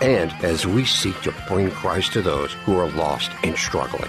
and as we seek to bring Christ to those who are lost and struggling.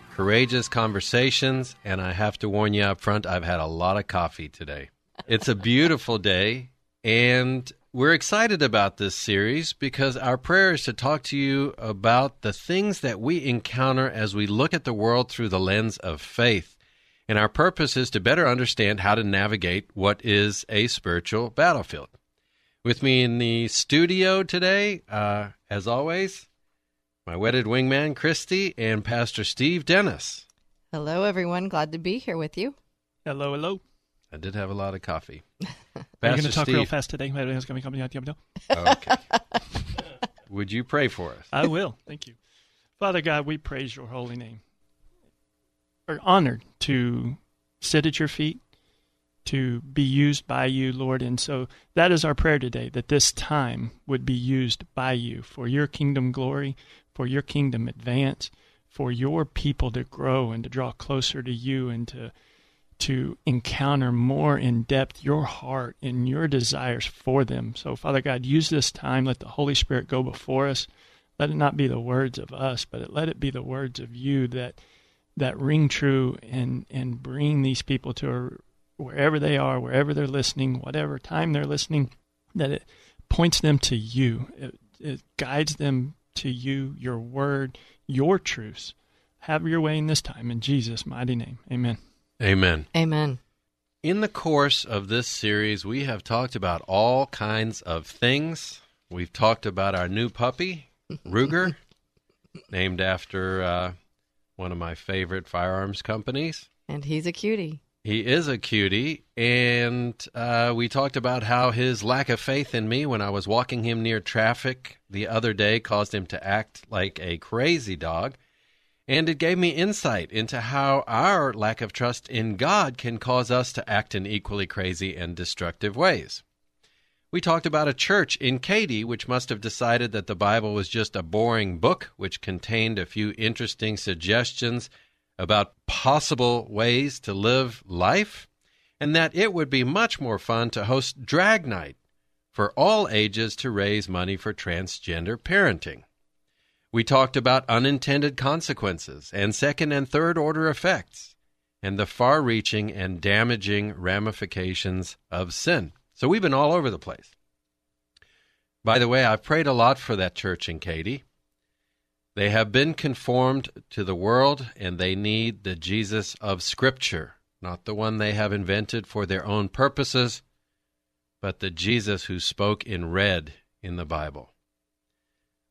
Courageous Conversations, and I have to warn you up front, I've had a lot of coffee today. It's a beautiful day, and we're excited about this series because our prayer is to talk to you about the things that we encounter as we look at the world through the lens of faith. And our purpose is to better understand how to navigate what is a spiritual battlefield. With me in the studio today, as always, my wedded wingman, Christy, and Pastor Steve Dennis. Hello, everyone. Glad to be here with you. Hello, hello. I did have a lot of coffee. Pastor We're going to talk Steve. Real fast today. Okay. Would you pray for us? I will. Thank you. Father God, we praise your holy name. We're honored to sit at your feet, to be used by you, Lord. And so that is our prayer today, that this time would be used by you for your kingdom glory, for your kingdom advance, for your people to grow and to draw closer to you and to encounter more in depth your heart and your desires for them. So, Father God, use this time. Let the Holy Spirit go before us. Let it not be the words of us, but let it be the words of you that ring true and bring these people to wherever they are, wherever they're listening, whatever time they're listening, that it points them to you. It guides them to you, your word, your truths. Have your way in this time. In Jesus' mighty name, amen. Amen. Amen. In the course of this series, we have talked about all kinds of things. We've talked about our new puppy, Ruger, named after one of my favorite firearms companies. And he's a cutie. He is a cutie, and we talked about how his lack of faith in me when I was walking him near traffic the other day caused him to act like a crazy dog, and it gave me insight into how our lack of trust in God can cause us to act in equally crazy and destructive ways. We talked about a church in Katy which must have decided that the Bible was just a boring book which contained a few interesting suggestions about possible ways to live life, and that it would be much more fun to host Drag Night for all ages to raise money for transgender parenting. We talked about unintended consequences and second and third order effects and the far-reaching and damaging ramifications of sin. So we've been all over the place. By the way, I've prayed a lot for that church in Katy. They have been conformed to the world, and they need the Jesus of Scripture, not the one they have invented for their own purposes, but the Jesus who spoke in red in the Bible.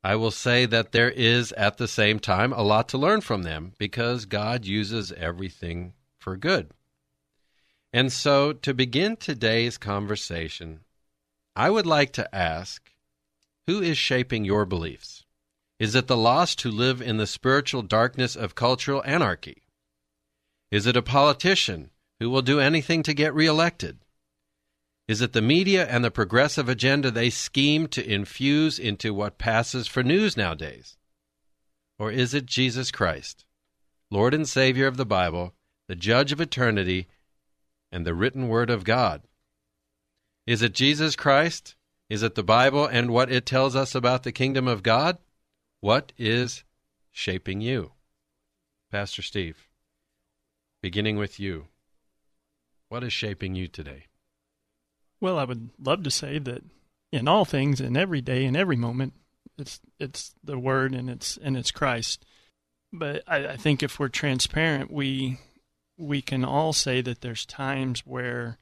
I will say that there is, at the same time, a lot to learn from them, because God uses everything for good. And so to begin today's conversation, I would like to ask, who is shaping your beliefs? Is it the lost who live in the spiritual darkness of cultural anarchy? Is it a politician who will do anything to get reelected? Is it the media and the progressive agenda they scheme to infuse into what passes for news nowadays? Or is it Jesus Christ, Lord and Savior of the Bible, the Judge of eternity, and the written Word of God? Is it Jesus Christ? Is it the Bible and what it tells us about the Kingdom of God? What is shaping you? Pastor Steve, beginning with you, what is shaping you today? Well, I would love to say that in all things, in every day, in every moment, it's the Word and it's Christ. But I think if we're transparent, we can all say that there's times where,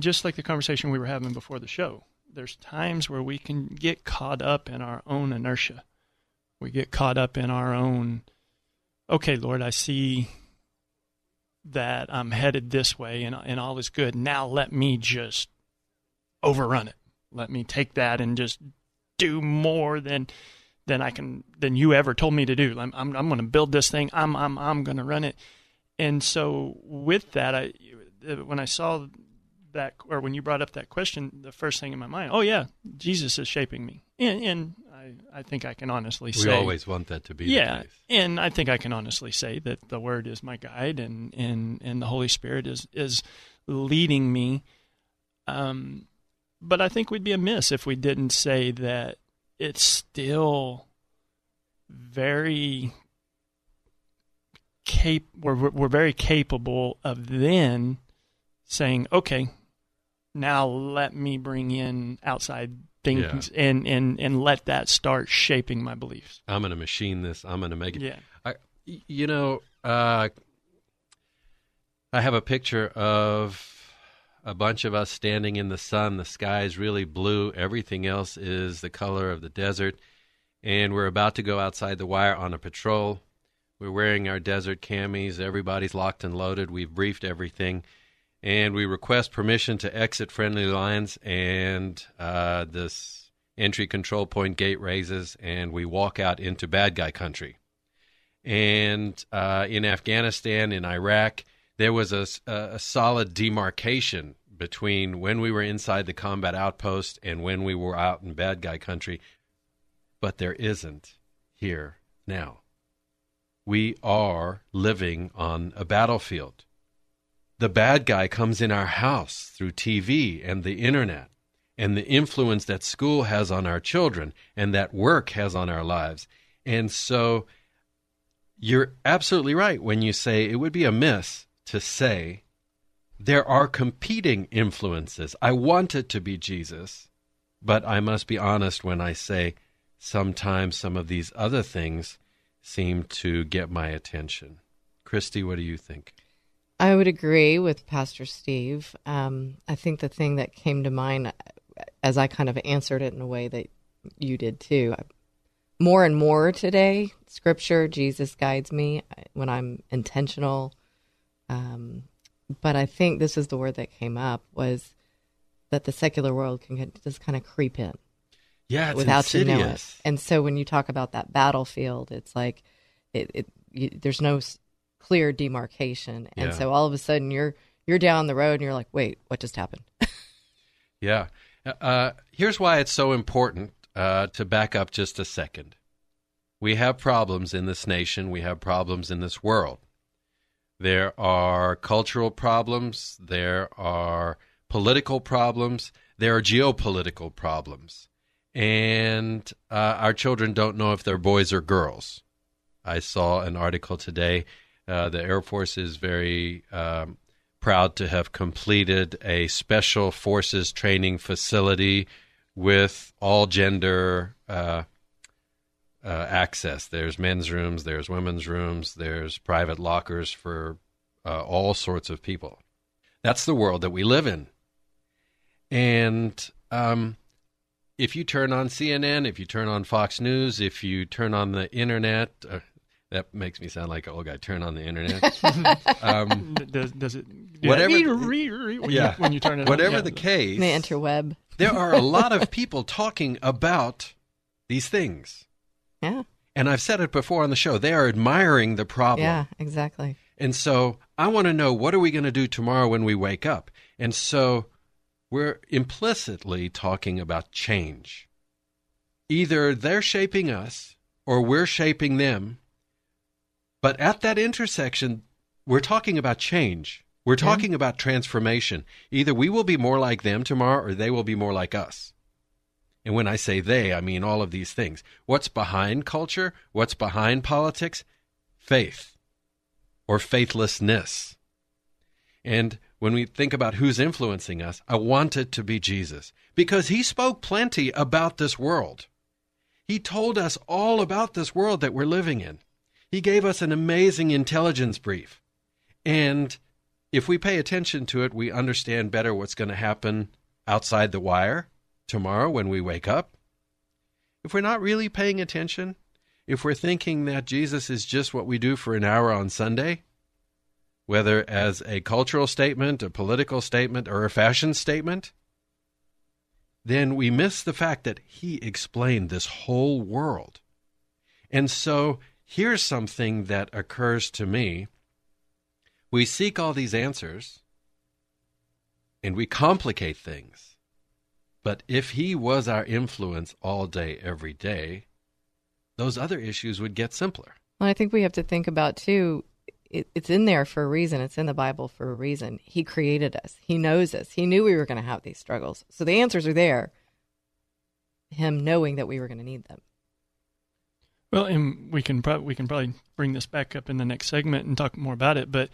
just like the conversation we were having before the show, there's times where we can get caught up in our own inertia. We get caught up in our own, okay, Lord, I see that I'm headed this way and all is good. Now let me just overrun it. Let me take that and just do more than you ever told me to do. I'm going to build this thing. I'm going to run it. And so with that, when I saw that, or when you brought up that question, the first thing in my mind, oh yeah, Jesus is shaping me. And I think I can honestly say... We always want that to be the case. And I think I can honestly say that the Word is my guide and the Holy Spirit is leading me. But I think we'd be amiss if we didn't say that it's still very... We're very capable of then saying, okay, now let me bring in outside things and let that start shaping my beliefs. I'm going to machine this. I'm going to make it. Yeah. I have a picture of a bunch of us standing in the sun. The sky is really blue. Everything else is the color of the desert. And we're about to go outside the wire on a patrol. We're wearing our desert camis. Everybody's locked and loaded. We've briefed everything. And we request permission to exit friendly lines, and this entry control point gate raises, and we walk out into bad guy country. And in Afghanistan, in Iraq, there was a solid demarcation between when we were inside the combat outpost and when we were out in bad guy country. But there isn't here now. We are living on a battlefield. The bad guy comes in our house through TV and the internet and the influence that school has on our children and that work has on our lives. And so you're absolutely right when you say it would be amiss to say there are competing influences. I want it to be Jesus, but I must be honest when I say sometimes some of these other things seem to get my attention. Christy, what do you think? I would agree with Pastor Steve. I think the thing that came to mind, as I kind of answered it in a way that you did too, more and more today, Scripture, Jesus guides me when I'm intentional. But I think this is the word that came up, was that the secular world can just kind of creep in. Yeah, it's without insidious. You know it. And so when you talk about that battlefield, it's like there's no clear demarcation, and so all of a sudden you're down the road and you're like, wait, what just happened? Yeah. Here's why it's so important to back up just a second. We have problems in this nation. We have problems in this world. There are cultural problems. There are political problems. There are geopolitical problems. And our children don't know if they're boys or girls. I saw an article today. The Air Force is very proud to have completed a special forces training facility with all gender access. There's men's rooms, there's women's rooms, there's private lockers for all sorts of people. That's the world that we live in. And... if you turn on CNN, if you turn on Fox News, if you turn on the internet, That makes me sound like an old guy. Turn on the internet. Does it? Yeah, whatever. When you turn it. Whatever on, the case. The interweb. There are a lot of people talking about these things. Yeah. And I've said it before on the show. They are admiring the problem. Yeah, exactly. And so I want to know, what are we going to do tomorrow when we wake up? And so we're implicitly talking about change. Either they're shaping us or we're shaping them. But at that intersection, we're talking about change. We're talking about transformation. Either we will be more like them tomorrow or they will be more like us. And when I say they, I mean all of these things. What's behind culture? What's behind politics? Faith or faithlessness. And when we think about who's influencing us, I want it to be Jesus, because he spoke plenty about this world. He told us all about this world that we're living in. He gave us an amazing intelligence brief. And if we pay attention to it, we understand better what's going to happen outside the wire tomorrow when we wake up. If we're not really paying attention, if we're thinking that Jesus is just what we do for an hour on Sunday, whether as a cultural statement, a political statement, or a fashion statement, then we miss the fact that he explained this whole world. And so here's something that occurs to me. We seek all these answers, and we complicate things. But if he was our influence all day, every day, those other issues would get simpler. Well, I think we have to think about, too, it's in there for a reason. It's in the Bible for a reason. He created us. He knows us. He knew we were going to have these struggles. So the answers are there, him knowing that we were going to need them. Well, and we can probably bring this back up in the next segment and talk more about it, but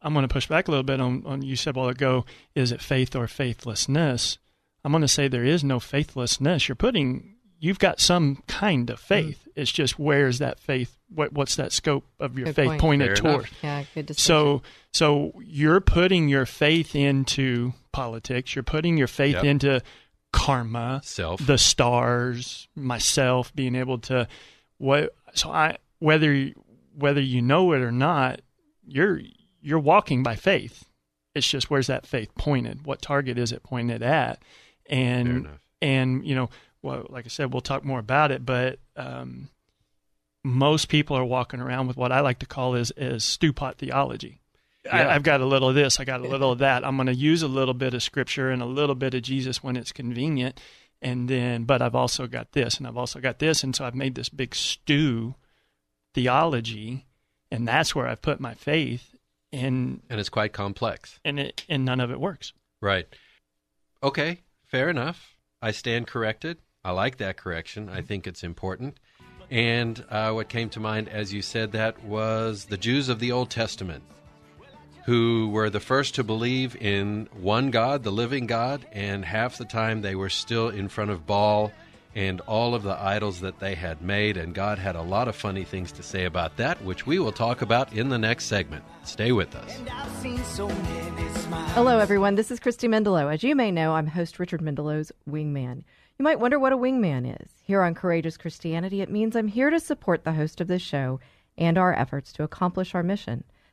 I'm going to push back a little bit on you said a while ago, is it faith or faithlessness? I'm going to say there is no faithlessness. You've got some kind of faith. Mm-hmm. It's just where's that faith? What's that scope of your faith pointed toward? Yeah, good decision. So you're putting your faith into politics. You're putting your faith into karma, self, the stars, myself, being able to. Whether you know it or not, you're walking by faith. It's just where's that faith pointed? What target is it pointed at? And you know, well, like I said, we'll talk more about it. But most people are walking around with what I like to call is stew pot theology. Yeah. I've got a little of this. I got a little of that. I'm going to use a little bit of Scripture and a little bit of Jesus when it's convenient. And then, but I've also got this, and I've also got this, and so I've made this big stew theology, and that's where I've put my faith. And it's quite complex. And none of it works. Right. Okay, fair enough. I stand corrected. I like that correction. I think it's important. And what came to mind as you said that was the Jews of the Old Testament, who were the first to believe in one God, the living God, and half the time they were still in front of Baal and all of the idols that they had made, and God had a lot of funny things to say about that, which we will talk about in the next segment. Stay with us. Hello, everyone. This is Christy Mendelow. As you may know, I'm host Richard Mendelow's Wingman. You might wonder what a wingman is. Here on Courageous Christianity, it means I'm here to support the host of this show and our efforts to accomplish our mission.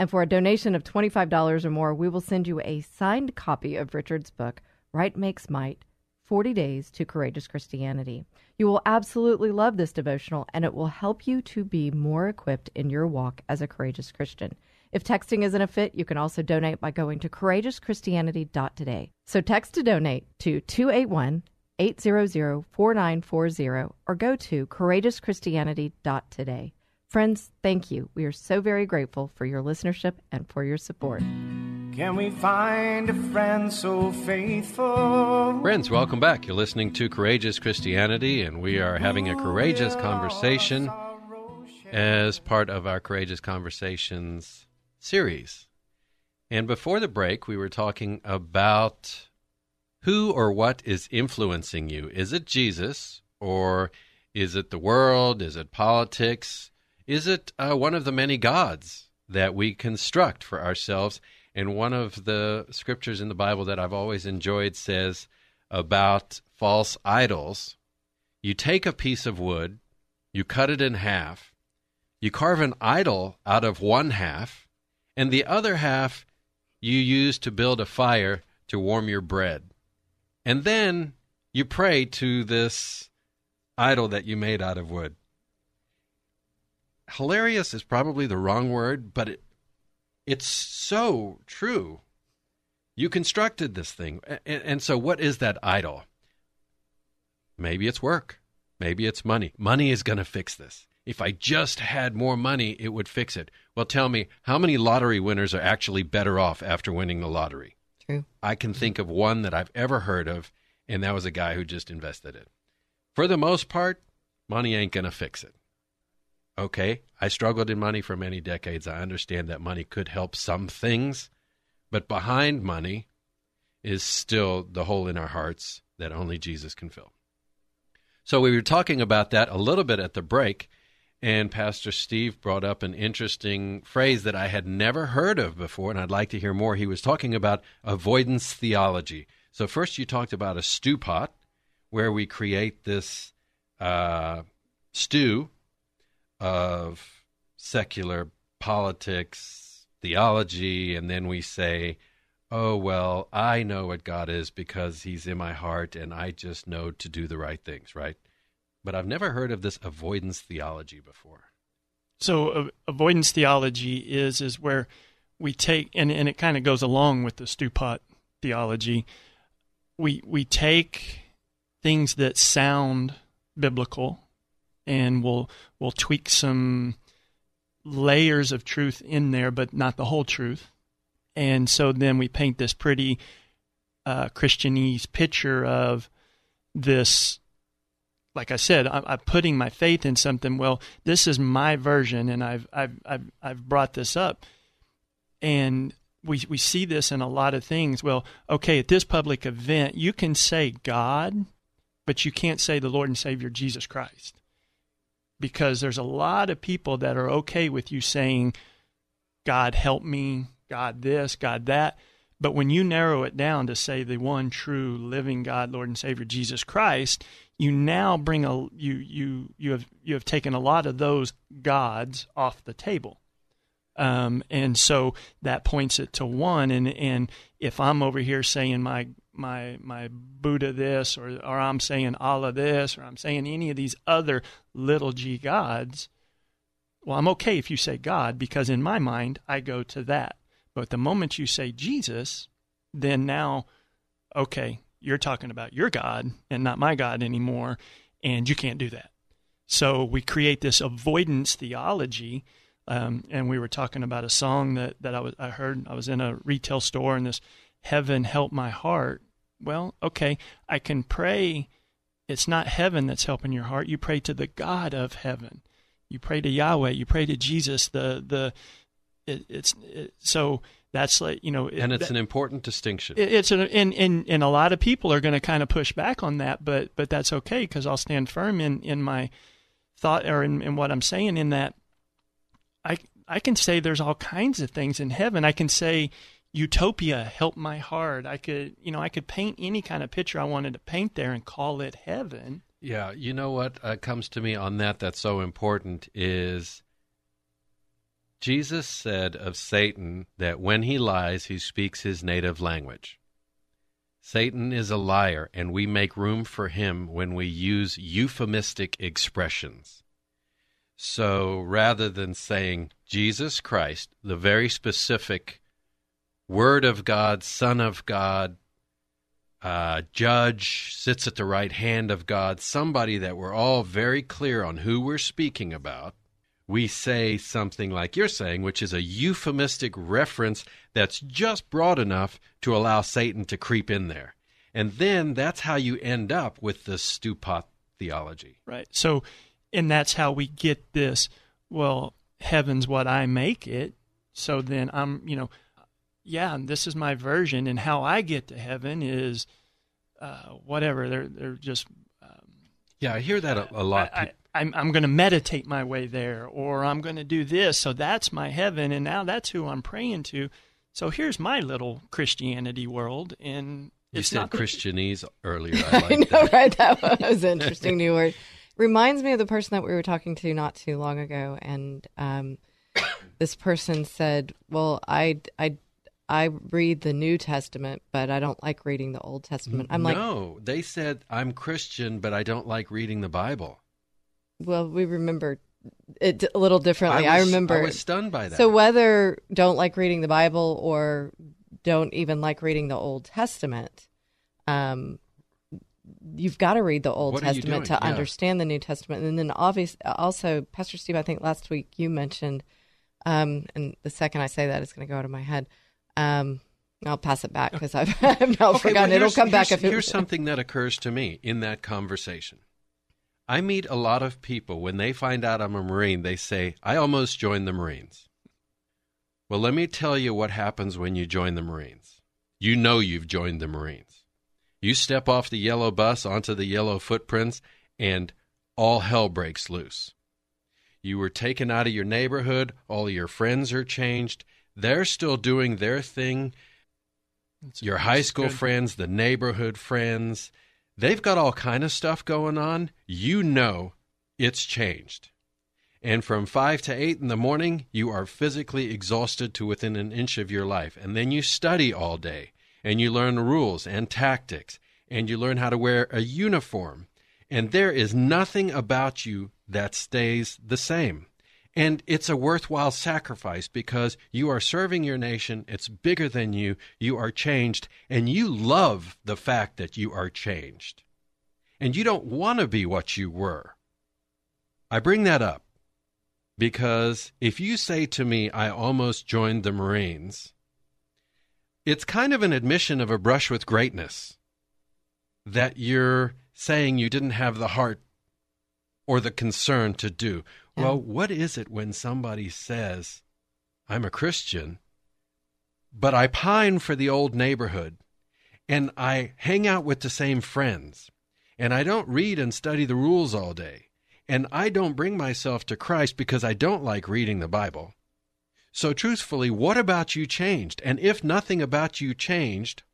And for a donation of $25 or more, we will send you a signed copy of Richard's book, Right Makes Might, 40 Days to Courageous Christianity. You will absolutely love this devotional, and it will help you to be more equipped in your walk as a courageous Christian. If texting isn't a fit, you can also donate by going to CourageousChristianity.today. So text to donate to 281-800-4940 or go to CourageousChristianity.today. Friends, thank you. We are so very grateful for your listenership and for your support. Can we find a friend so faithful? Friends, welcome back. You're listening to Courageous Christianity, and we are having a courageous conversation as part of our Courageous Conversations series. And before the break, we were talking about who or what is influencing you. Is it Jesus, or is it the world? Is it politics? Is it one of the many gods that we construct for ourselves? And one of the scriptures in the Bible that I've always enjoyed says about false idols, you take a piece of wood, you cut it in half, you carve an idol out of one half, and the other half you use to build a fire to warm your bread. And then you pray to this idol that you made out of wood. Hilarious is probably the wrong word, but it's so true. You constructed this thing. And so what is that idol? Maybe it's work. Maybe it's money. Money is going to fix this. If I just had more money, it would fix it. Well, tell me, how many lottery winners are actually better off after winning the lottery? True. I can think of one that I've ever heard of, and that was a guy who just invested it. For the most part, money ain't going to fix it. Okay, I struggled in money for many decades. I understand that money could help some things, but behind money is still the hole in our hearts that only Jesus can fill. So we were talking about that a little bit at the break, and Pastor Steve brought up an interesting phrase that I had never heard of before, and I'd like to hear more. He was talking about avoidance theology. So first you talked about a stew pot, where we create this stew of secular politics, theology, and then we say, oh, well, I know what God is because he's in my heart, and I just know to do the right things, right? But I've never heard of this avoidance theology before. So avoidance theology is where we take, and it kind of goes along with the stew pot theology, we take things that sound biblical and we'll tweak some layers of truth in there, but not the whole truth. And so then we paint this pretty Christianese picture of this, like I said, I'm putting my faith in something. Well, this is my version, and I've brought this up. And we see this in a lot of things. Well, okay, at this public event, you can say God, but you can't say the Lord and Savior Jesus Christ, because there's a lot of people that are okay with you saying, God help me, God this, God that. But when you narrow it down to say the one true living God, Lord and Savior Jesus Christ, you now bring you have taken a lot of those gods off the table. And so that points it to one. And if I'm over here saying my Buddha this, or I'm saying Allah this, or I'm saying any of these other little g gods, well, I'm okay if you say God, because in my mind, I go to that. But the moment you say Jesus, then now, okay, you're talking about your God and not my God anymore, and you can't do that. So we create this avoidance theology. And we were talking about a song that I heard. I was in a retail store, and this Heaven Help My Heart. Well, okay, I can pray. It's not heaven that's helping your heart. You pray to the God of heaven. You pray to Yahweh. You pray to Jesus. So that's like, you know. It's an important distinction. And a lot of people are going to kind of push back on that, but that's okay, because I'll stand firm in my thought, or in what I'm saying, in that I can say there's all kinds of things in heaven. I can say utopia, help my heart. I could paint any kind of picture I wanted to paint there and call it heaven. Yeah, you know what comes to me on that that's so important is Jesus said of Satan that when he lies, he speaks his native language. Satan is a liar, and we make room for him when we use euphemistic expressions. So rather than saying Jesus Christ, the very specific Word of God, Son of God, Judge, sits at the right hand of God, somebody that we're all very clear on who we're speaking about, we say something like you're saying, which is a euphemistic reference that's just broad enough to allow Satan to creep in there. And then that's how you end up with the stew pot theology. Right. So... and that's how we get this, well, heaven's what I make it. So then I'm, yeah, and this is my version, and how I get to heaven is whatever. They're just yeah. I hear that a lot. I'm going to meditate my way there, or I'm going to do this. So that's my heaven, and now that's who I'm praying to. So here's my little Christianity world. And you said Christianese earlier. I like I know, that. Right? That was an interesting new word. Reminds me of the person that we were talking to not too long ago, and this person said, "Well, I read the New Testament, but I don't like reading the Old Testament." I'm like, "No," they said, "I'm Christian, but I don't like reading the Bible." Well, we remember it a little differently. I was stunned by that. So whether don't like reading the Bible or don't even like reading the Old Testament, you've got to read the Old Testament to understand the New Testament. And then obviously, also, Pastor Steve, I think last week you mentioned, and the second I say that, it's going to go out of my head. I'll pass it back because I've now forgotten. It'll come back. Here's something that occurs to me in that conversation. I meet a lot of people, when they find out I'm a Marine, they say, "I almost joined the Marines." Well, let me tell you what happens when you join the Marines. You know you've joined the Marines. You step off the yellow bus onto the yellow footprints, and all hell breaks loose. You were taken out of your neighborhood. All of your friends are changed. They're still doing their thing. Your high school friends, the neighborhood friends, they've got all kind of stuff going on. You know it's changed. And from 5 to 8 in the morning, you are physically exhausted to within an inch of your life. And then you study all day, and you learn rules and tactics, and you learn how to wear a uniform. And there is nothing about you that stays the same. And it's a worthwhile sacrifice because you are serving your nation. It's bigger than you. You are changed, and you love the fact that you are changed. And you don't want to be what you were. I bring that up because if you say to me, "I almost joined the Marines," it's kind of an admission of a brush with greatness, that you're saying you didn't have the heart or the concern to do. Well, what is it when somebody says, "I'm a Christian, but I pine for the old neighborhood, and I hang out with the same friends, and I don't read and study the rules all day, and I don't bring myself to Christ because I don't like reading the Bible"? So truthfully, what about you changed? And if nothing about you changed,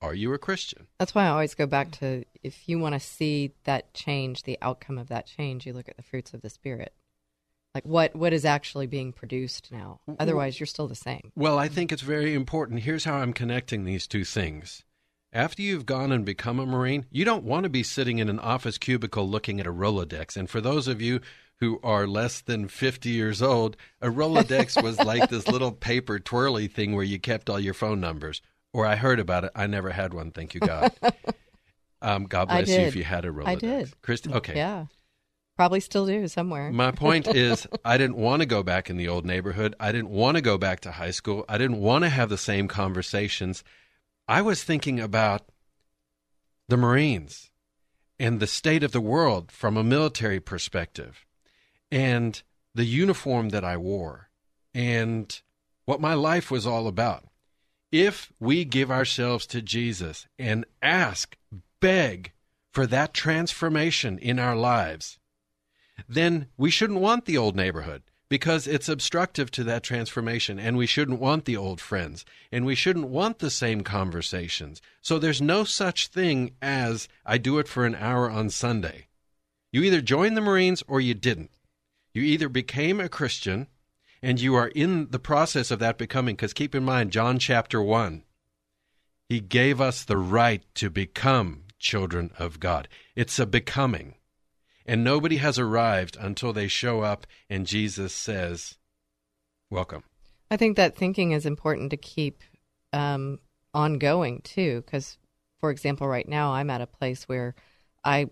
are you a Christian? That's why I always go back to, if you want to see that change, the outcome of that change, you look at the fruits of the Spirit. Like what is actually being produced now? Otherwise, you're still the same. Well, I think it's very important. Here's how I'm connecting these two things. After you've gone and become a Marine, you don't want to be sitting in an office cubicle looking at a Rolodex. And for those of you who are less than 50 years old, a Rolodex was like this little paper twirly thing where you kept all your phone numbers. Or I heard about it. I never had one. Thank you, God. God bless you if you had a Rolodex. I did. Christy, okay. Yeah. Probably still do somewhere. My point is, I didn't want to go back in the old neighborhood. I didn't want to go back to high school. I didn't want to have the same conversations. I was thinking about the Marines and the state of the world from a military perspective, and the uniform that I wore, and what my life was all about. If we give ourselves to Jesus and ask, beg for that transformation in our lives, then we shouldn't want the old neighborhood because it's obstructive to that transformation, and we shouldn't want the old friends, and we shouldn't want the same conversations. So there's no such thing as, "I do it for an hour on Sunday." You either joined the Marines or you didn't. You either became a Christian, and you are in the process of that becoming, because keep in mind, John chapter 1, he gave us the right to become children of God. It's a becoming. And nobody has arrived until they show up and Jesus says, "Welcome." I think that thinking is important to keep ongoing too, because, for example, right now I'm at a place where I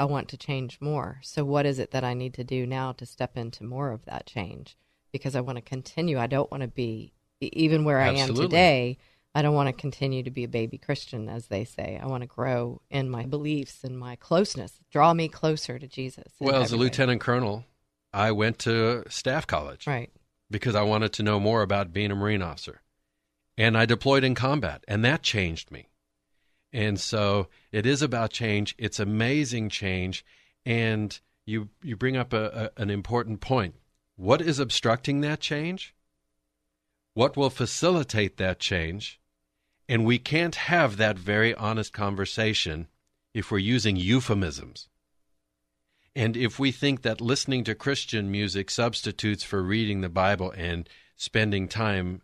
want to change more. So what is it that I need to do now to step into more of that change? Because I want to continue. I don't want to be, even where I am today, I don't want to continue to be a baby Christian, as they say. I want to grow in my beliefs and my closeness. Draw me closer to Jesus. Well, as a lieutenant colonel, I went to staff college. Right. Because I wanted to know more about being a Marine officer. and I deployed in combat, and that changed me. And so it is about change. It's amazing change. And you bring up an important point. What is obstructing that change? What will facilitate that change? And we can't have that very honest conversation if we're using euphemisms. And if we think that listening to Christian music substitutes for reading the Bible and spending time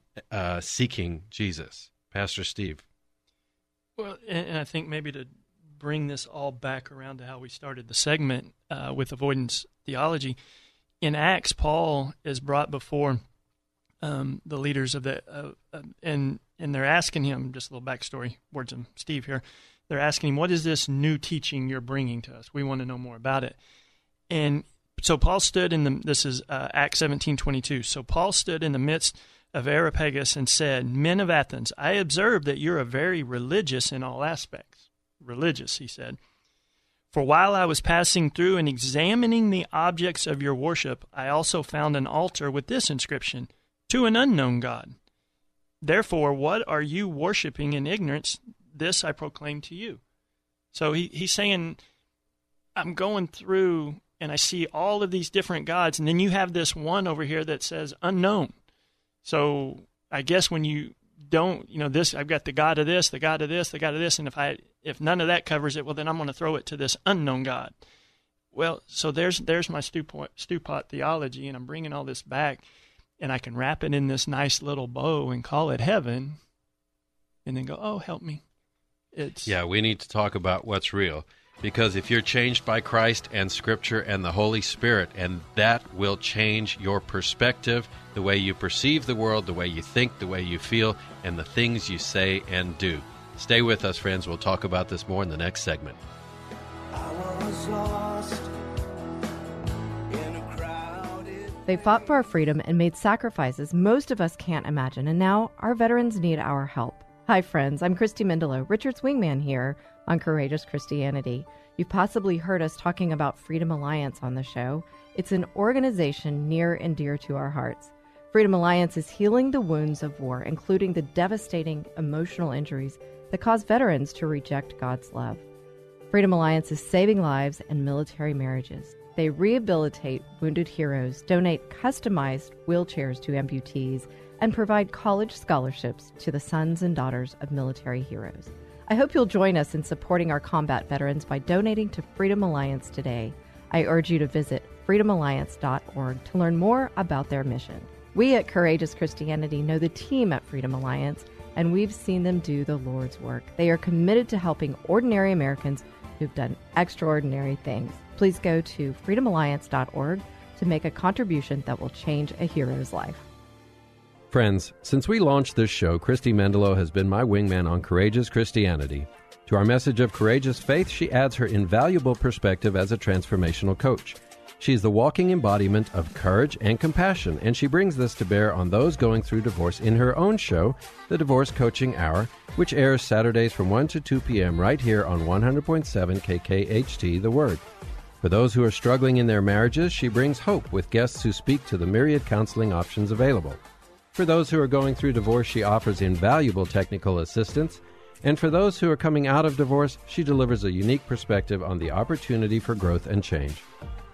seeking Jesus. Pastor Steve. Well, and I think maybe to bring this all back around to how we started the segment with avoidance theology, in Acts, Paul is brought before the leaders of the, and they're asking him, just a little backstory, words of Steve here, they're asking him, what is this new teaching you're bringing to us? We want to know more about it. And so Paul stood in the, this is Acts 17:22. So Paul stood in the midst of Areopagus and said, Men of Athens, I observe that you're a very religious in all aspects. Religious, he said. For while I was passing through and examining the objects of your worship, I also found an altar with this inscription, To an unknown God. Therefore, what are you worshiping in ignorance? This I proclaim to you. So he's saying, I'm going through and I see all of these different gods, and then you have this one over here that says unknown. So I guess when you don't, this, I've got the God of this, the God of this, the God of this, and if none of that covers it, well, then I'm going to throw it to this unknown God. Well, so there's my stewpot theology, and I'm bringing all this back, and I can wrap it in this nice little bow and call it heaven, and then go, oh, help me. Yeah, we need to talk about what's real, because if you're changed by Christ and Scripture and the Holy Spirit, and that will change your perspective, the way you perceive the world, the way you think, the way you feel, and the things you say and do. Stay with us, friends. We'll talk about this more in the next segment. I was lost in a crowded... They fought for our freedom and made sacrifices most of us can't imagine, and now our veterans need our help. Hi, friends. I'm Christy Mendelow, Richard's wingman here on Courageous Christianity. You've possibly heard us talking about Freedom Alliance on the show. It's an organization near and dear to our hearts. Freedom Alliance is healing the wounds of war, including the devastating emotional injuries that cause veterans to reject God's love. Freedom Alliance is saving lives and military marriages. They rehabilitate wounded heroes, donate customized wheelchairs to amputees, and provide college scholarships to the sons and daughters of military heroes. I hope you'll join us in supporting our combat veterans by donating to Freedom Alliance today. I urge you to visit freedomalliance.org to learn more about their mission. We at Courageous Christianity know the team at Freedom Alliance, and we've seen them do the Lord's work. They are committed to helping ordinary Americans who've done extraordinary things. Please go to freedomalliance.org to make a contribution that will change a hero's life. Friends, since we launched this show, Christy Mendelow has been my wingman on Courageous Christianity. To our message of courageous faith, she adds her invaluable perspective as a transformational coach. She's the walking embodiment of courage and compassion, and she brings this to bear on those going through divorce in her own show, The Divorce Coaching Hour, which airs Saturdays from 1 to 2 p.m. right here on 100.7 KKHT, The Word. For those who are struggling in their marriages, she brings hope with guests who speak to the myriad counseling options available. For those who are going through divorce, she offers invaluable technical assistance. And for those who are coming out of divorce, she delivers a unique perspective on the opportunity for growth and change.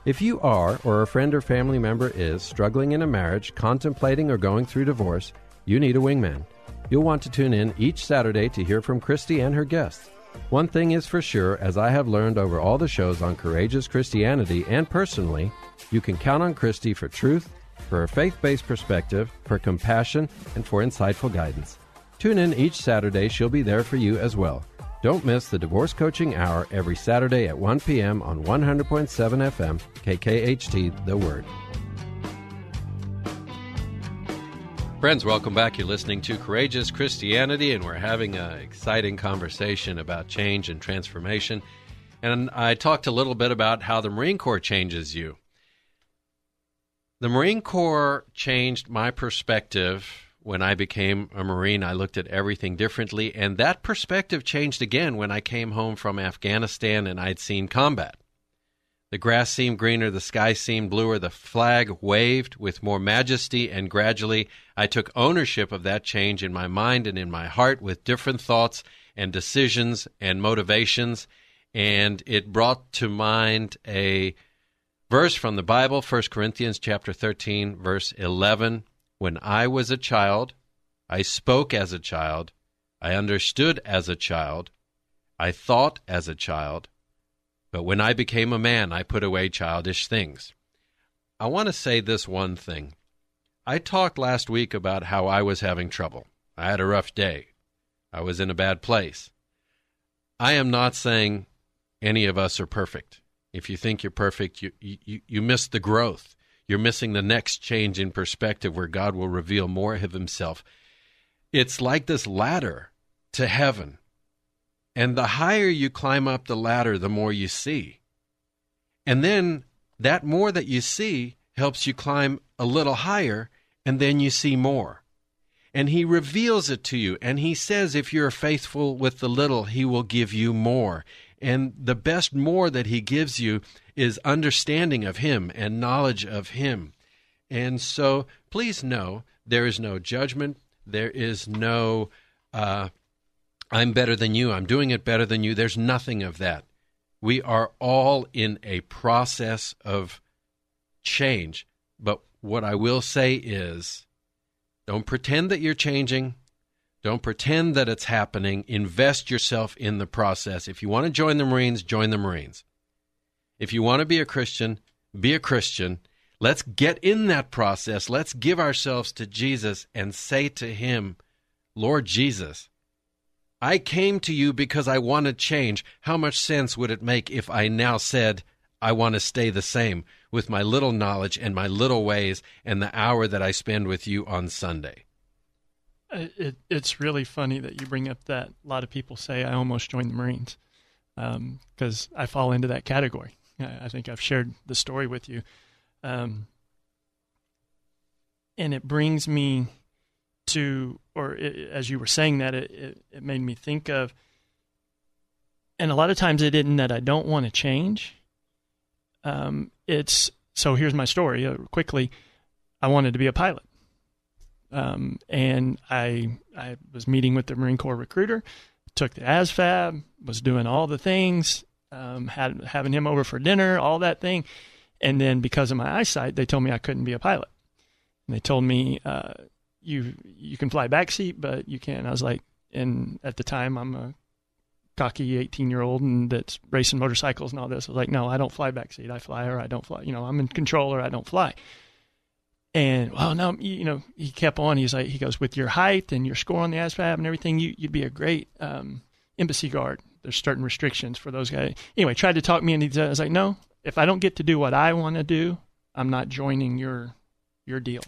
If you are, or a friend or family member is, struggling in a marriage, contemplating or going through divorce, you need a wingman. You'll want to tune in each Saturday to hear from Christy and her guests. One thing is for sure, as I have learned over all the shows on Courageous Christianity and personally, you can count on Christy for truth, for a faith-based perspective, for compassion, and for insightful guidance. Tune in each Saturday. She'll be there for you as well. Don't miss the Divorce Coaching Hour every Saturday at 1 p.m. on 100.7 FM, KKHT, The Word. Friends, welcome back. You're listening to Courageous Christianity, and we're having an exciting conversation about change and transformation. And I talked a little bit about how the Marine Corps changes you. The Marine Corps changed my perspective. When I became a Marine, I looked at everything differently, and that perspective changed again when I came home from Afghanistan and I'd seen combat. The grass seemed greener, the sky seemed bluer, the flag waved with more majesty, and gradually I took ownership of that change in my mind and in my heart with different thoughts and decisions and motivations, and it brought to mind a verse from the Bible, 1 Corinthians chapter 13, verse 11. When I was a child, I spoke as a child, I understood as a child, I thought as a child, but when I became a man, I put away childish things. I want to say this one thing. I talked last week about how I was having trouble. I had a rough day. I was in a bad place. I am not saying any of us are perfect. If you think you're perfect, you miss the growth. You're missing the next change in perspective where God will reveal more of himself. It's like this ladder to heaven. And the higher you climb up the ladder, the more you see. And then that more that you see helps you climb a little higher, and then you see more. And he reveals it to you, and he says if you're faithful with the little, he will give you more. And the best more that he gives you is understanding of him and knowledge of him. And so please know there is no judgment. There is no, I'm better than you, I'm doing it better than you. There's nothing of that. We are all in a process of change. But what I will say is don't pretend that you're changing. Don't pretend that it's happening. Invest yourself in the process. If you want to join the Marines, join the Marines. If you want to be a Christian, be a Christian. Let's get in that process. Let's give ourselves to Jesus and say to him, Lord Jesus, I came to you because I want to change. How much sense would it make if I now said, I want to stay the same with my little knowledge and my little ways and the hour that I spend with you on Sunday? It's really funny that you bring up that. A lot of people say, I almost joined the Marines, because I fall into that category. I think I've shared the story with you. And it brings me to, as you were saying that, it made me think of, and a lot of times it isn't that I don't want to change. So here's my story quickly. I wanted to be a pilot. And I was meeting with the Marine Corps recruiter, took the ASVAB, was doing all the things, having him over for dinner, all that thing. And then because of my eyesight, they told me I couldn't be a pilot. And they told me, you can fly backseat, but you can't. I was like, and at the time I'm a cocky 18-year-old and that's racing motorcycles and all this. I was like, no, I don't fly backseat. I fly or I don't fly. I'm in control or I don't fly. And, well, no, he kept on. He goes, with your height and your score on the ASVAB and everything, you'd be a great embassy guard. There's certain restrictions for those guys. Anyway, tried to talk me into it. I was like, no, if I don't get to do what I want to do, I'm not joining your deal.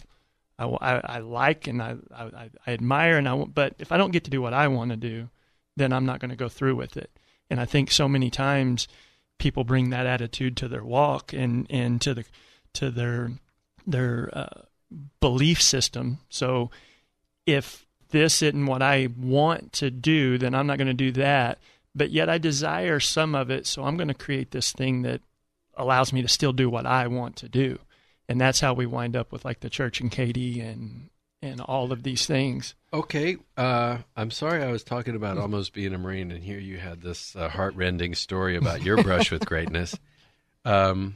I like and I admire, but if I don't get to do what I want to do, then I'm not going to go through with it. And I think so many times people bring that attitude to their walk and to their belief system. So if this isn't what I want to do, then I'm not going to do that. But yet I desire some of it, so I'm going to create this thing that allows me to still do what I want to do. And that's how we wind up with like the church and KD and all of these things. Okay. I'm sorry I was talking about almost being a Marine, and here you had this heartrending story about your brush with greatness. Pastor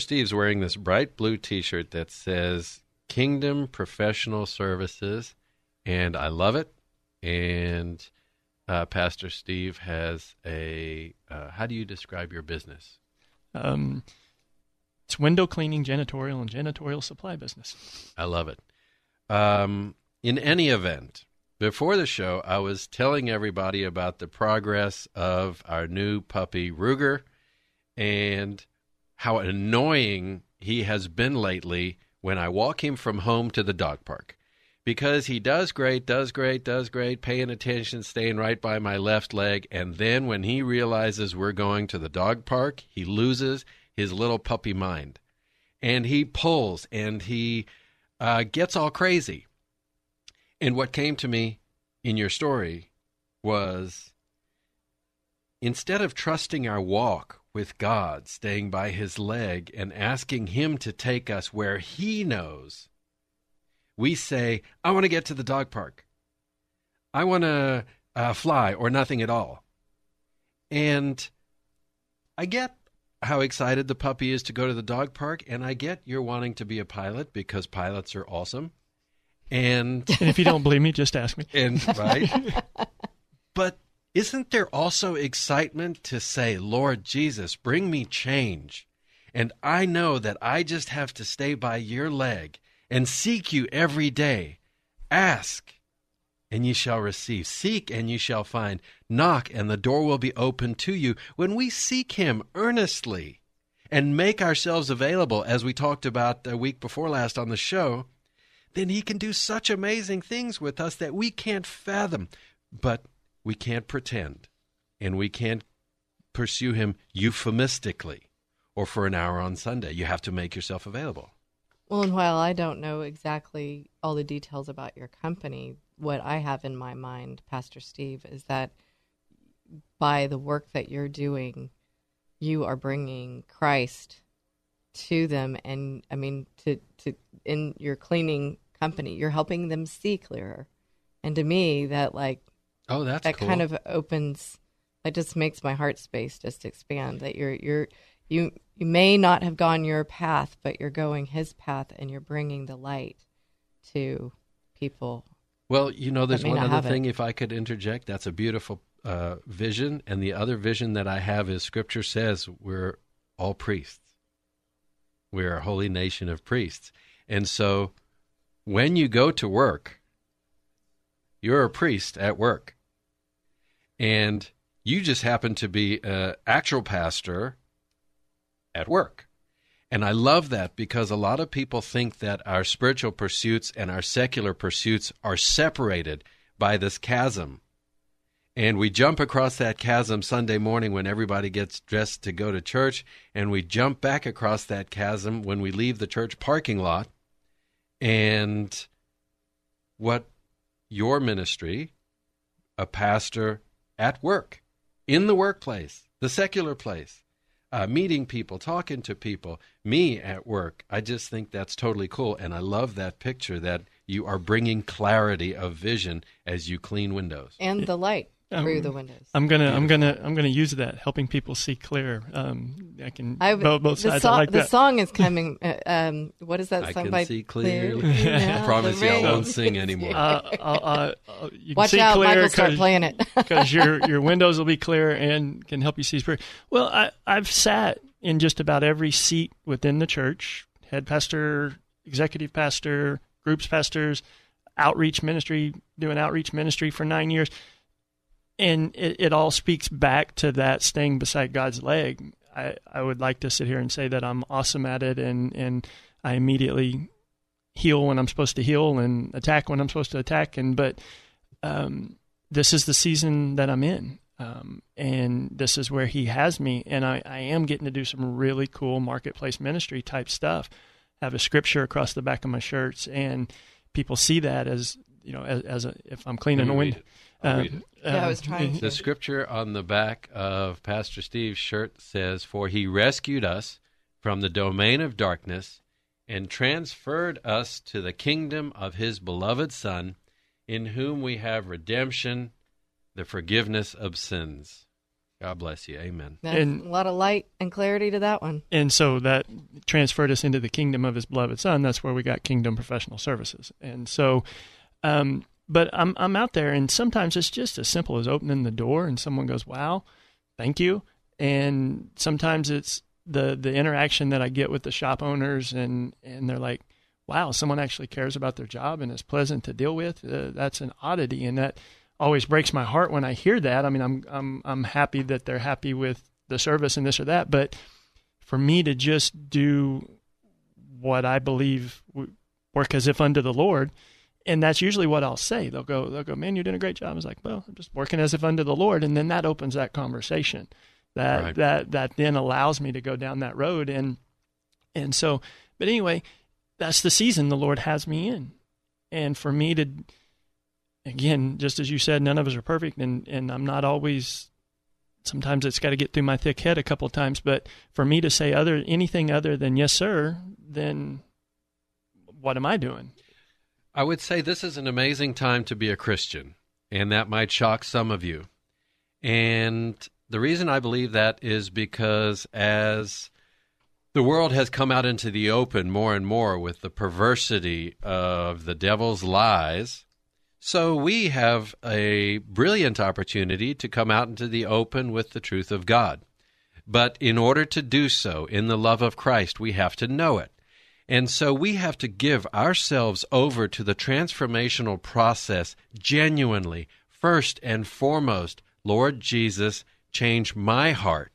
Steve's wearing this bright blue T-shirt that says Kingdom Professional Services, and I love it. And Pastor Steve has a, how do you describe your business? It's window cleaning, janitorial, and janitorial supply business. I love it. In any event, before the show, I was telling everybody about the progress of our new puppy, Ruger, and how annoying he has been lately when I walk him from home to the dog park, because he does great, paying attention, staying right by my left leg. And then when he realizes we're going to the dog park, he loses his little puppy mind and he pulls and he gets all crazy. And what came to me in your story was, instead of trusting our walk with God, staying by his leg and asking him to take us where he knows. We say, I want to get to the dog park. I want to fly or nothing at all. And I get how excited the puppy is to go to the dog park, and I get you're wanting to be a pilot because pilots are awesome. And if you don't believe me, just ask me. And right. But isn't there also excitement to say, Lord Jesus, bring me change, and I know that I just have to stay by your leg and seek you every day. Ask, and you shall receive. Seek, and you shall find. Knock, and the door will be opened to you. When we seek him earnestly and make ourselves available, as we talked about the week before last on the show, then he can do such amazing things with us that we can't fathom. But we can't pretend, and we can't pursue him euphemistically or for an hour on Sunday. You have to make yourself available. Well, and while I don't know exactly all the details about your company, what I have in my mind, Pastor Steve, is that by the work that you're doing, you are bringing Christ to them. And I mean, to in your cleaning company, you're helping them see clearer. And to me, that cool. Kind of opens, that just makes my heart space just expand, that you may not have gone your path, but you're going his path, and you're bringing the light to people. Well, you know, there's one other thing, if I could interject, that's a beautiful vision. And the other vision that I have is Scripture says we're all priests. We're a holy nation of priests. And so when you go to work, you're a priest at work. And you just happen to be an actual pastor at work. And I love that, because a lot of people think that our spiritual pursuits and our secular pursuits are separated by this chasm. And we jump across that chasm Sunday morning when everybody gets dressed to go to church, and we jump back across that chasm when we leave the church parking lot. And what your ministry, a pastor at work, in the workplace, the secular place, meeting people, talking to people, me at work. I just think that's totally cool, and I love that picture that you are bringing clarity of vision as you clean windows and the light through the windows. I'm gonna use that, helping people see clear. Both sides. The song is coming. What is that song by? I can see clearly. I promise you, I won't sing anymore. You watch can see out, clear, Michael, start playing it, because your windows will be clear and can help you see clear. Well, I've sat in just about every seat within the church: head pastor, executive pastor, groups pastors, outreach ministry. Doing outreach ministry for 9 years. And it all speaks back to that staying beside God's leg. I would like to sit here and say that I'm awesome at it, and I immediately heal when I'm supposed to heal and attack when I'm supposed to attack. But this is the season that I'm in, and this is where he has me. And I am getting to do some really cool marketplace ministry type stuff. I have a scripture across the back of my shirts, and people see that as, you know, as if I'm cleaning a window. I was trying. The scripture on the back of Pastor Steve's shirt says, "For he rescued us from the domain of darkness and transferred us to the kingdom of his beloved Son, in whom we have redemption, the forgiveness of sins." God bless you. Amen. And a lot of light and clarity to that one. And so that transferred us into the kingdom of his beloved Son. That's where we got Kingdom Professional Services. And so... but I'm out there, and sometimes it's just as simple as opening the door, and someone goes, "Wow, thank you." And sometimes it's the interaction that I get with the shop owners, and they're like, "Wow, someone actually cares about their job and is pleasant to deal with." That's an oddity, and that always breaks my heart when I hear that. I mean, I'm happy that they're happy with the service and this or that, but for me to just do what I believe, work as if unto the Lord. And that's usually what I'll say. They'll go, "Man, you're doing a great job." I was like, "Well, I'm just working as if unto the Lord." And then that opens that conversation, that then allows me to go down that road. And so, but anyway, that's the season the Lord has me in. And for me to, again, just as you said, none of us are perfect, and I'm not always sometimes it's got to get through my thick head a couple of times. But for me to say anything other than yes, sir, then what am I doing? I would say this is an amazing time to be a Christian, and that might shock some of you. And the reason I believe that is because as the world has come out into the open more and more with the perversity of the devil's lies, so we have a brilliant opportunity to come out into the open with the truth of God. But in order to do so, in the love of Christ, we have to know it. And so we have to give ourselves over to the transformational process genuinely. First and foremost, Lord Jesus, change my heart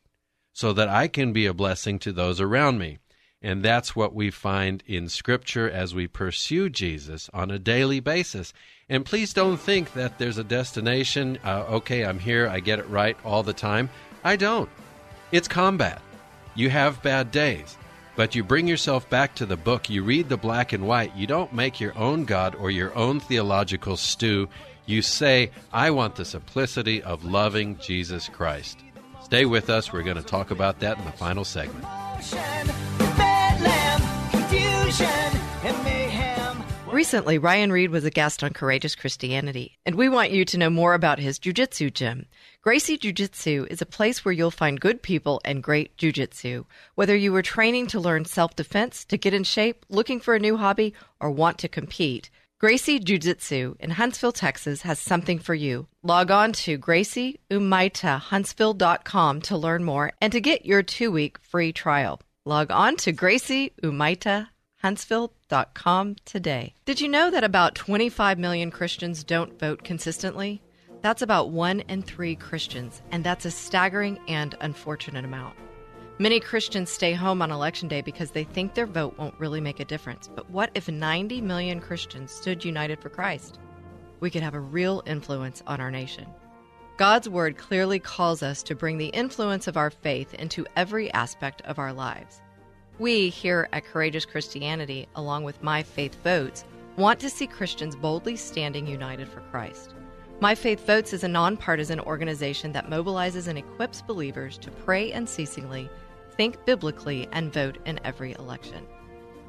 so that I can be a blessing to those around me. And that's what we find in Scripture as we pursue Jesus on a daily basis. And please don't think that there's a destination, okay, I'm here, I get it right all the time. I don't. It's combat. You have bad days. But you bring yourself back to the book, you read the black and white, you don't make your own God or your own theological stew. You say, I want the simplicity of loving Jesus Christ. Stay with us, we're going to talk about that in the final segment. Recently, Ryan Reed was a guest on Courageous Christianity, and we want you to know more about his jiu-jitsu gym. Gracie Jiu-Jitsu is a place where you'll find good people and great jiu-jitsu. Whether you are training to learn self-defense, to get in shape, looking for a new hobby, or want to compete, Gracie Jiu-Jitsu in Huntsville, Texas has something for you. Log on to GracieHumaitaHuntsville.com to learn more and to get your 2-week free trial. Log on to GracieHumaitaHuntsville.com today. Did you know that about 25 million Christians don't vote consistently? That's about 1 in 3 Christians, and that's a staggering and unfortunate amount. Many Christians stay home on Election Day because they think their vote won't really make a difference. But what if 90 million Christians stood united for Christ? We could have a real influence on our nation. God's Word clearly calls us to bring the influence of our faith into every aspect of our lives. We here at Courageous Christianity, along with My Faith Votes, want to see Christians boldly standing united for Christ. My Faith Votes is a nonpartisan organization that mobilizes and equips believers to pray unceasingly, think biblically, and vote in every election.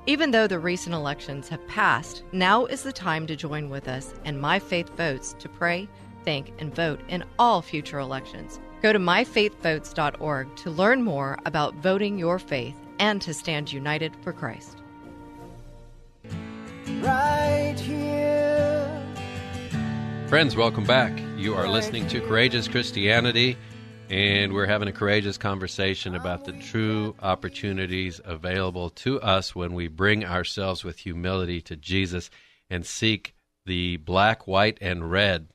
Even though the recent elections have passed, now is the time to join with us and My Faith Votes to pray, think, and vote in all future elections. Go to myfaithvotes.org to learn more about voting your faith and to stand united for Christ. Right here. Friends, welcome back. You are listening to Courageous Christianity, and we're having a courageous conversation about the true opportunities available to us when we bring ourselves with humility to Jesus and seek the black, white, and red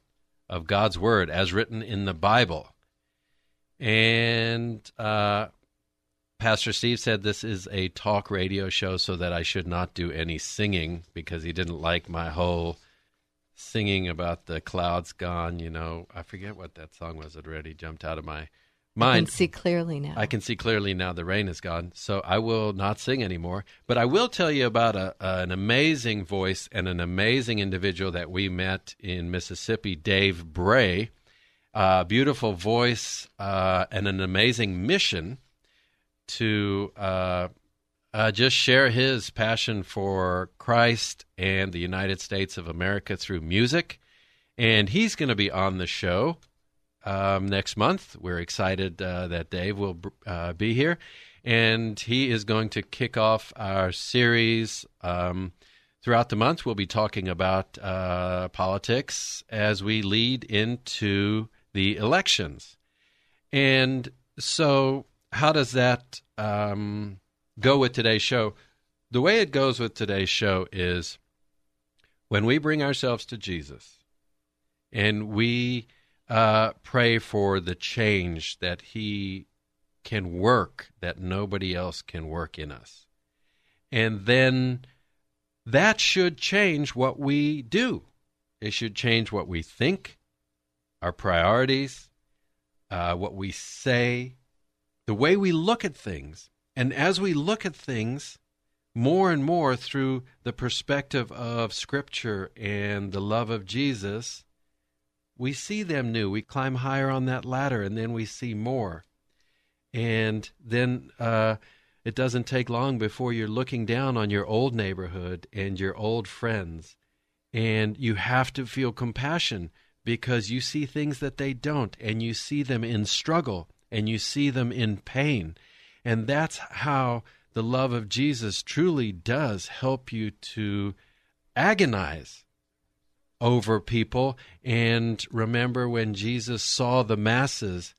of God's Word as written in the Bible. And Pastor Steve said this is a talk radio show, so that I should not do any singing because he didn't like my whole singing about the clouds gone. You know, I forget what that song was. It already jumped out of my mind. I can see clearly now. I can see clearly now. The rain is gone, so I will not sing anymore. But I will tell you about an amazing voice and an amazing individual that we met in Mississippi, Dave Bray. Beautiful voice and an amazing mission to just share his passion for Christ and the United States of America through music. And he's going to be on the show next month. We're excited that Dave will be here. And he is going to kick off our series throughout the month. We'll be talking about politics as we lead into the elections. And so how does that go with today's show? The way it goes with today's show is when we bring ourselves to Jesus and we pray for the change that he can work, that nobody else can work in us. And then that should change what we do. It should change what we think, our priorities, what we say, the way we look at things. And as we look at things more and more through the perspective of Scripture and the love of Jesus, we see them new. We climb higher on that ladder, and then we see more. And then it doesn't take long before you're looking down on your old neighborhood and your old friends. And you have to feel compassion because you see things that they don't, and you see them in struggle, and you see them in pain. And that's how the love of Jesus truly does help you to agonize over people. And remember, when Jesus saw the masses,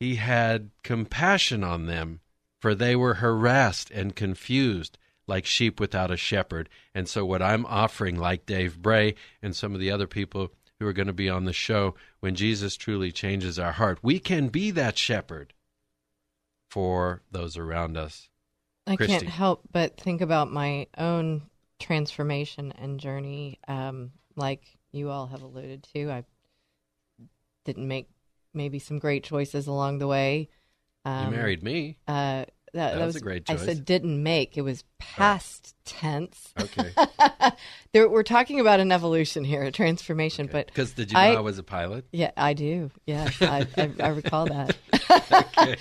he had compassion on them, for they were harassed and confused like sheep without a shepherd. And so what I'm offering, like Dave Bray and some of the other people who are going to be on the show, when Jesus truly changes our heart, we can be that shepherd for those around us. Christy. I can't help but think about my own transformation and journey. Like you all have alluded to, I didn't make maybe some great choices along the way. You married me. That was a great choice. I said didn't make. It was past tense. Okay. We're talking about an evolution here, a transformation. Okay. Because did you know I was a pilot? Yeah, I do. Yeah, I recall that. Okay.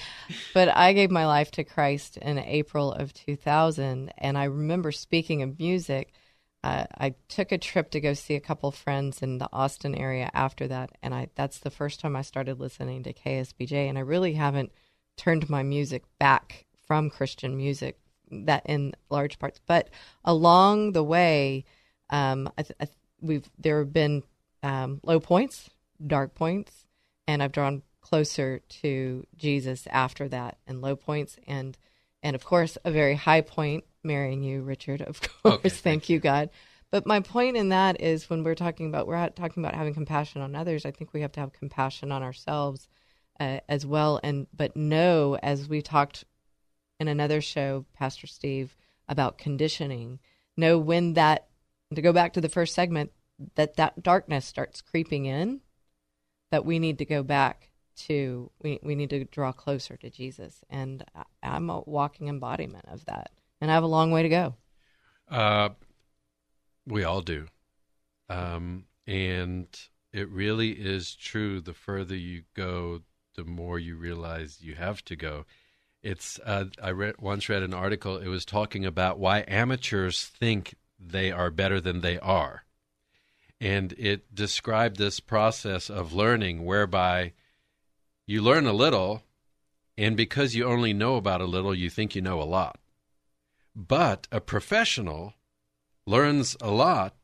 But I gave my life to Christ in April of 2000, and I remember, speaking of music, I took a trip to go see a couple friends in the Austin area after that, and that's the first time I started listening to KSBJ, and I really haven't turned my music back from Christian music, that in large parts. But along the way, there have been low points, dark points, and I've drawn closer to Jesus after that, and low points, and of course, a very high point, marrying you, Richard, of course. Okay, thank you, God. But my point in that is, when we're talking about having compassion on others, I think we have to have compassion on ourselves as well. But know, as we talked in another show, Pastor Steve, about conditioning, know when that, to go back to the first segment, that darkness starts creeping in, that we need to go back to, we need to draw closer to Jesus. And I'm a walking embodiment of that. And I have a long way to go. We all do. And it really is true. The further you go, the more you realize you have to go. It's I once read an article. It was talking about why amateurs think they are better than they are. And it described this process of learning whereby you learn a little, and because you only know about a little, you think you know a lot. But a professional learns a lot,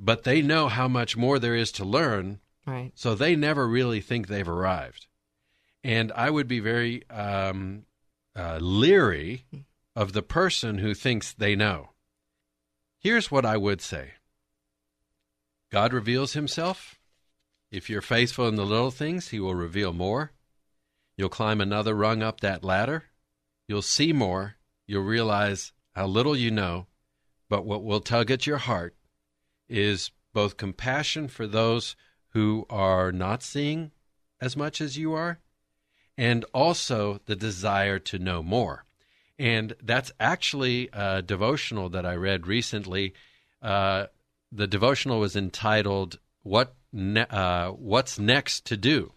but they know how much more there is to learn, right? So they never really think they've arrived. And I would be very leery of the person who thinks they know. Here's what I would say. God reveals himself. If you're faithful in the little things, he will reveal more. You'll climb another rung up that ladder. You'll see more. You'll realize how little you know, but what will tug at your heart is both compassion for those who are not seeing as much as you are, and also the desire to know more. And that's actually a devotional that I read recently. The devotional was entitled, What's Next to Do?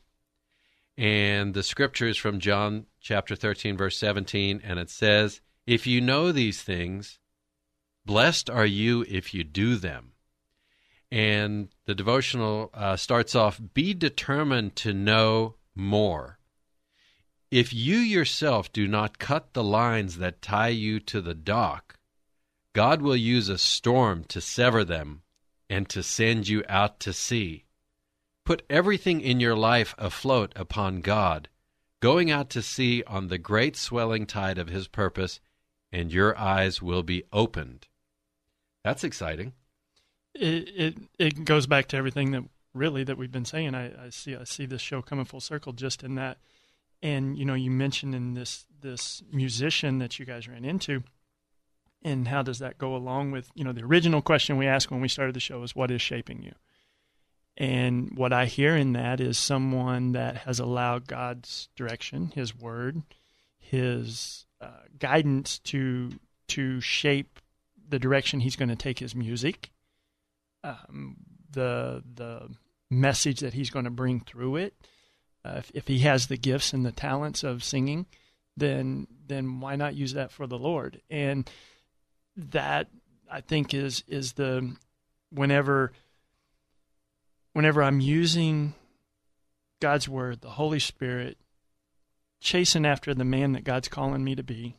And the scripture is from John chapter 13, verse 17, and it says, "If you know these things, blessed are you if you do them." And the devotional starts off, "Be determined to know more. If you yourself do not cut the lines that tie you to the dock, God will use a storm to sever them and to send you out to sea. Put everything in your life afloat upon God, going out to sea on the great swelling tide of his purpose, and your eyes will be opened." That's exciting. It goes back to everything that we've been saying. I see this show coming full circle just in that. And you know, you mentioned in this musician that you guys ran into, and how does that go along with, you know, the original question we asked when we started the show is, what is shaping you? And what I hear in that is someone that has allowed God's direction, his word, his guidance to shape the direction he's going to take his music, the message that he's going to bring through it. If he has the gifts and the talents of singing, then why not use that for the Lord? And that, I think, is the whenever I'm using God's word, the Holy Spirit, chasing after the man that God's calling me to be,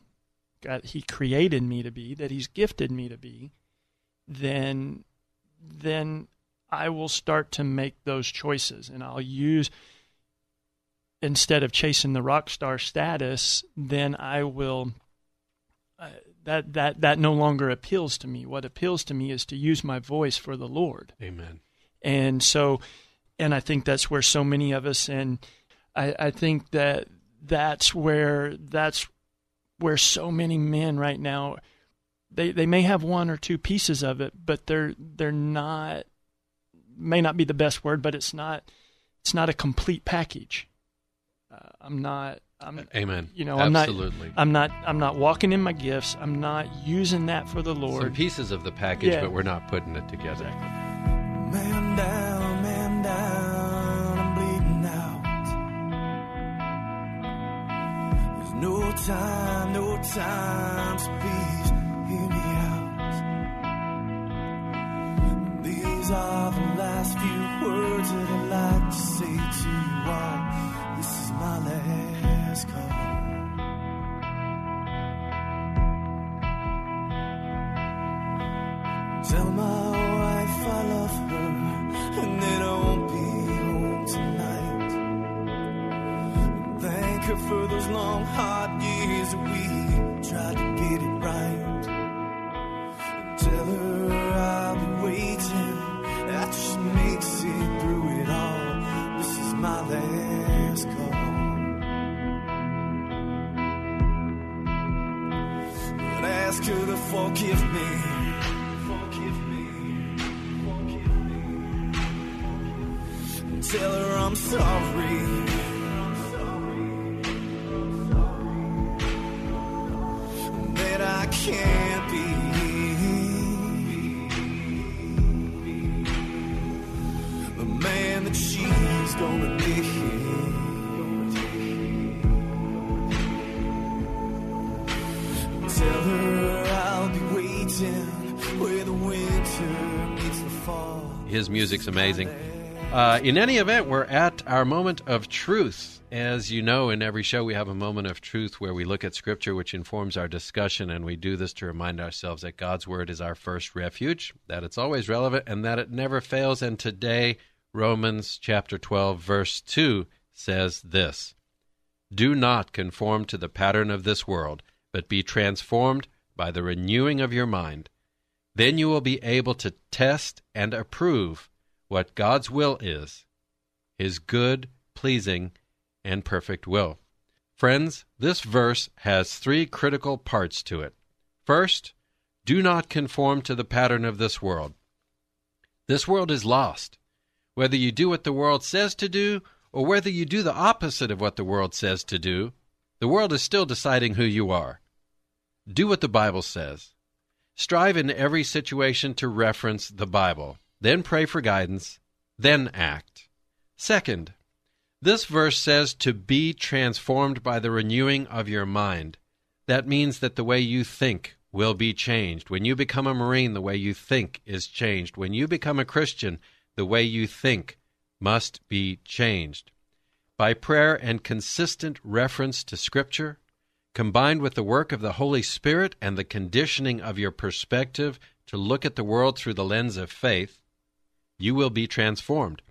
God, he created me to be, that he's gifted me to be, then I will start to make those choices. And I'll use, instead of chasing the rock star status, then I will, that no longer appeals to me. What appeals to me is to use my voice for the Lord. Amen. And so, and I think that's where so many of us, and I think that that's where so many men right now, they may have one or two pieces of it, but they're not, may not be the best word, but it's not a complete package. Amen. You know, absolutely. I'm not walking in my gifts. I'm not using that for the Lord. Some pieces of the package, yeah, but we're not putting it together. Exactly. Man down, I'm bleeding out. There's no time, so please hear me out. These are the last few words that I'd like to say to you all. This is my last call. Tell my wife I love her and that I won't be home tonight. Thank her for those long, hard years that we tried to get it right. Tell her I'll be waiting. That just makes it through it all. This is my last call. But ask her to forgive me. And tell her I'm sorry. And that I can't be. She's gonna be here. Tell her I'll be waiting where the winter meets the fall. His music's amazing. In any event, we're at our moment of truth. As you know, in every show we have a moment of truth where we look at Scripture, which informs our discussion, and we do this to remind ourselves that God's Word is our first refuge, that it's always relevant, and that it never fails. And today, Romans chapter 12, verse 2 says this: "Do not conform to the pattern of this world, but be transformed by the renewing of your mind. Then you will be able to test and approve what God's will is, His good, pleasing, and perfect will." Friends, this verse has three critical parts to it. First, do not conform to the pattern of this world. This world is lost. Whether you do what the world says to do or whether you do the opposite of what the world says to do, the world is still deciding who you are. Do what the Bible says. Strive in every situation to reference the Bible. Then pray for guidance. Then act. Second, this verse says to be transformed by the renewing of your mind. That means that the way you think will be changed. When you become a Marine, the way you think is changed. When you become a Christian, the way you think must be changed. By prayer and consistent reference to Scripture, combined with the work of the Holy Spirit and the conditioning of your perspective to look at the world through the lens of faith, you will be transformed.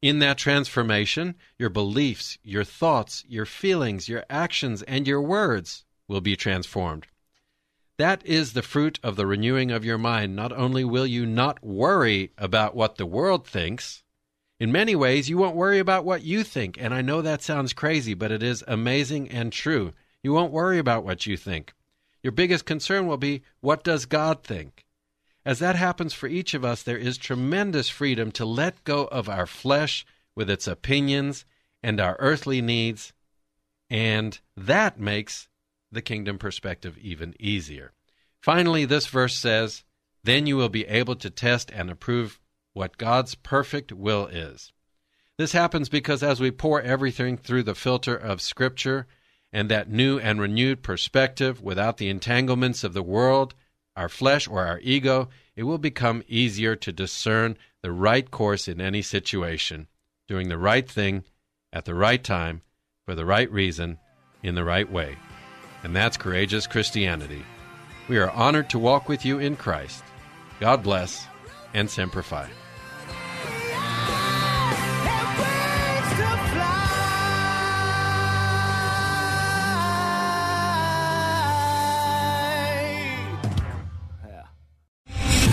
In that transformation, your beliefs, your thoughts, your feelings, your actions, and your words will be transformed. That is the fruit of the renewing of your mind. Not only will you not worry about what the world thinks, in many ways you won't worry about what you think. And I know that sounds crazy, but it is amazing and true. You won't worry about what you think. Your biggest concern will be, what does God think? As that happens for each of us, there is tremendous freedom to let go of our flesh with its opinions and our earthly needs. And that makes the kingdom perspective even easier. Finally, this verse says, then you will be able to test and approve what God's perfect will is. This happens because as we pour everything through the filter of Scripture and that new and renewed perspective without the entanglements of the world, our flesh, or our ego, it will become easier to discern the right course in any situation, doing the right thing at the right time, for the right reason, in the right way. And that's Courageous Christianity. We are honored to walk with you in Christ. God bless and Semper Fi.